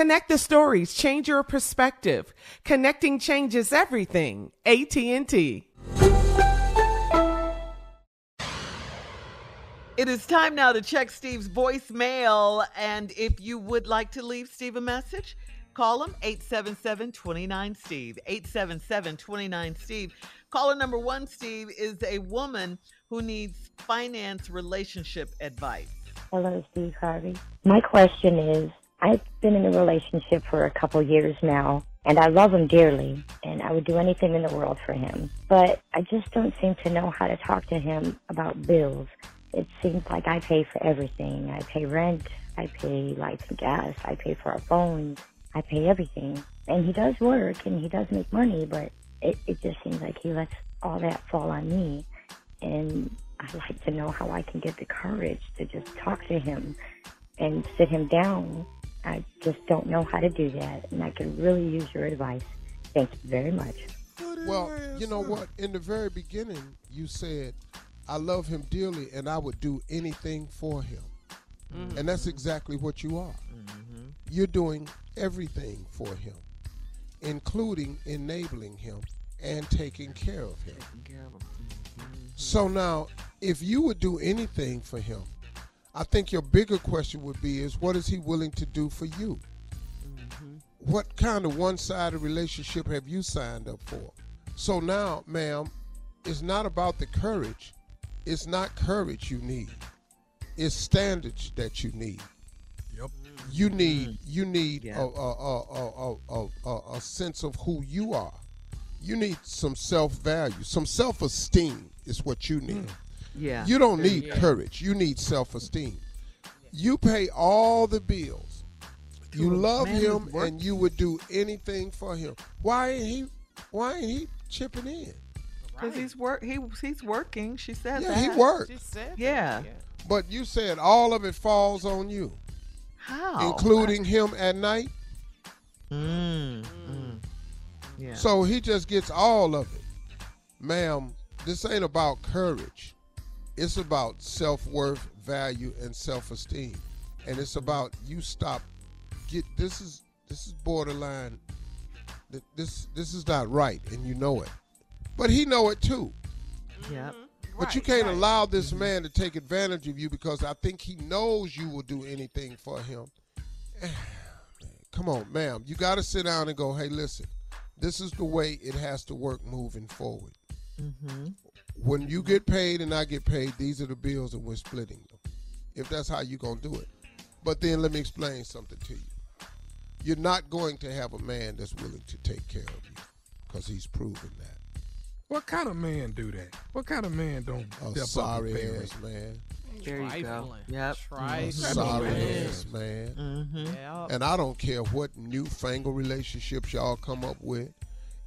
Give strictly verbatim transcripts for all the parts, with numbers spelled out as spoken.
Connect the stories, change your perspective. Connecting changes everything. A T and T. It is time now to check Steve's voicemail. And if you would like to leave Steve a message, call him eight seven seven, two nine, Steve. eight seven seven, two nine, Steve. Caller number one, Steve, is a woman who needs finance relationship advice. Hello, Steve Harvey. My question is, I've been in a relationship for a couple years now, and I love him dearly, and I would do anything in the world for him. But I just don't seem to know how to talk to him about bills. It seems like I pay for everything. I pay rent, I pay lights and gas, I pay for our phones, I pay everything. And he does work, and he does make money, but it, it just seems like he lets all that fall on me. And I'd like to know how I can get the courage to just talk to him and sit him down. I just don't know how to do that, and I could really use your advice. Thank you very much. Well, you know what? In the very beginning, you said, I love him dearly, and I would do anything for him. Mm-hmm. And that's exactly what you are. Mm-hmm. You're doing everything for him, including enabling him and taking care of him. Mm-hmm. So now, if you would do anything for him, I think your bigger question would be is, what is he willing to do for you? Mm-hmm. What kind of one-sided relationship have you signed up for? So now, ma'am, it's not about the courage. It's not courage you need. It's standards that you need. Yep. You need you need yeah. a, a, a, a, a, a sense of who you are. You need some self-value. Some self-esteem is what you need. Mm. Yeah. You don't need yeah. courage. You need self-esteem. Yeah. You pay all the bills. You love Man, him and you would do anything for him. Why ain't he why ain't he chipping in? Because right. he's work he he's working, she said. Yeah, that. he works. She said yeah. yeah. But you said all of it falls on you. How? Including I... him at night. Mm. Mm. Yeah. So he just gets all of it. Ma'am, this ain't about courage. It's about self-worth, value, and self-esteem. and it's about you stop. Get this is this is borderline. This this is not right, and you know it. But he know it too. Yep. But right, you can't right. allow this mm-hmm. man to take advantage of you, because I think he knows you will do anything for him. Come on, ma'am. You got to sit down and go, hey, listen, this is the way it has to work moving forward. Mm-hmm. When you get paid and I get paid, these are the bills and we're splitting them. If that's how you're going to do it. But then let me explain something to you. You're not going to have a man that's willing to take care of you, because he's proven that. What kind of man do that? What kind of man don't oh, step sorry up and ass man? There you go. Yep. Oh, sorry man. ass man. Mm-hmm. Yep. And I don't care what newfangled relationships y'all come up with.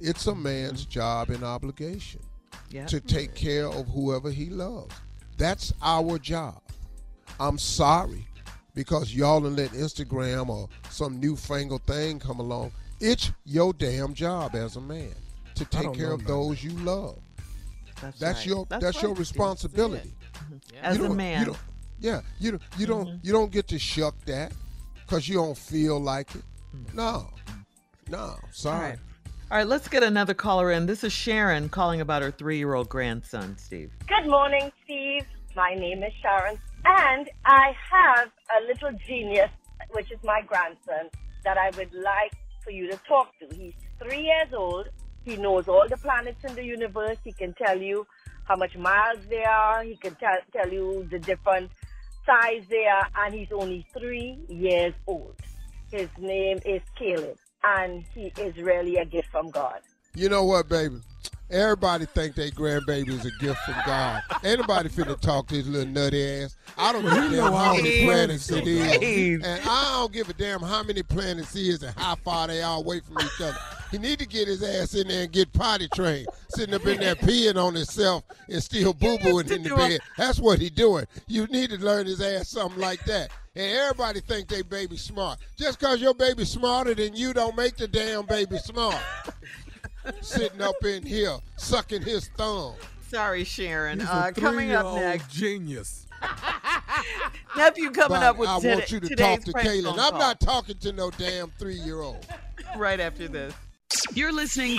It's a man's mm-hmm. job and obligation yep. to take care of whoever he loves. That's our job. I'm sorry because y'all done let Instagram or some newfangled thing come along. It's your damn job as a man to take care of those you love. That's, that's right. your that's, that's your responsibility. Yeah. As a man. You yeah, you don't you don't mm-hmm. you don't get to shuck that because you don't feel like it. No, no, sorry. All right. All right, let's get another caller in. This is Sharon calling about her three-year-old grandson, Steve. Good morning, Steve. My name is Sharon, and I have a little genius, which is my grandson, that I would like for you to talk to. He's three years old. He knows all the planets in the universe. He can tell you how much miles they are. He can tell tell you the different size they are. And he's only three years old. His name is Caleb. And he is really a gift from God. You know what, baby? Everybody think their grandbaby is a gift from God. Anybody finna talk to his little nutty ass. I don't give a damn how many planets it is. And I don't give a damn how many planets he is and how far they are away from each other. He need to get his ass in there and get potty trained, sitting up in there peeing on himself and still boo-booing in the bed. That's what he doing. You need to learn his ass something like that. And everybody think they baby smart. Just because your baby smarter than you don't make the damn baby smart. Sitting up in here, sucking his thumb. Sorry, Sharon. Uh, coming up next. Genius. Nephew coming up with today's I want you to talk to Kaylin. I'm not talking to no damn three-year-old. Right after this. You're listening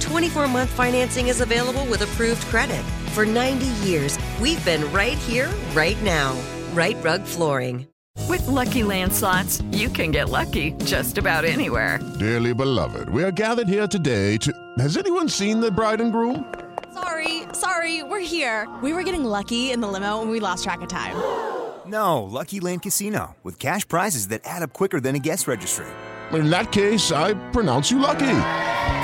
twenty-four month financing is available with approved credit. For ninety years, we've been right here, right now. Right Rug Flooring. With Lucky Land Slots, you can get lucky just about anywhere. Dearly beloved, we are gathered here today to... Has anyone seen the bride and groom? Sorry, sorry, we're here. We were getting lucky in the limo and we lost track of time. No, Lucky Land Casino, with cash prizes that add up quicker than a guest registry. In that case, I pronounce you lucky.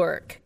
Work.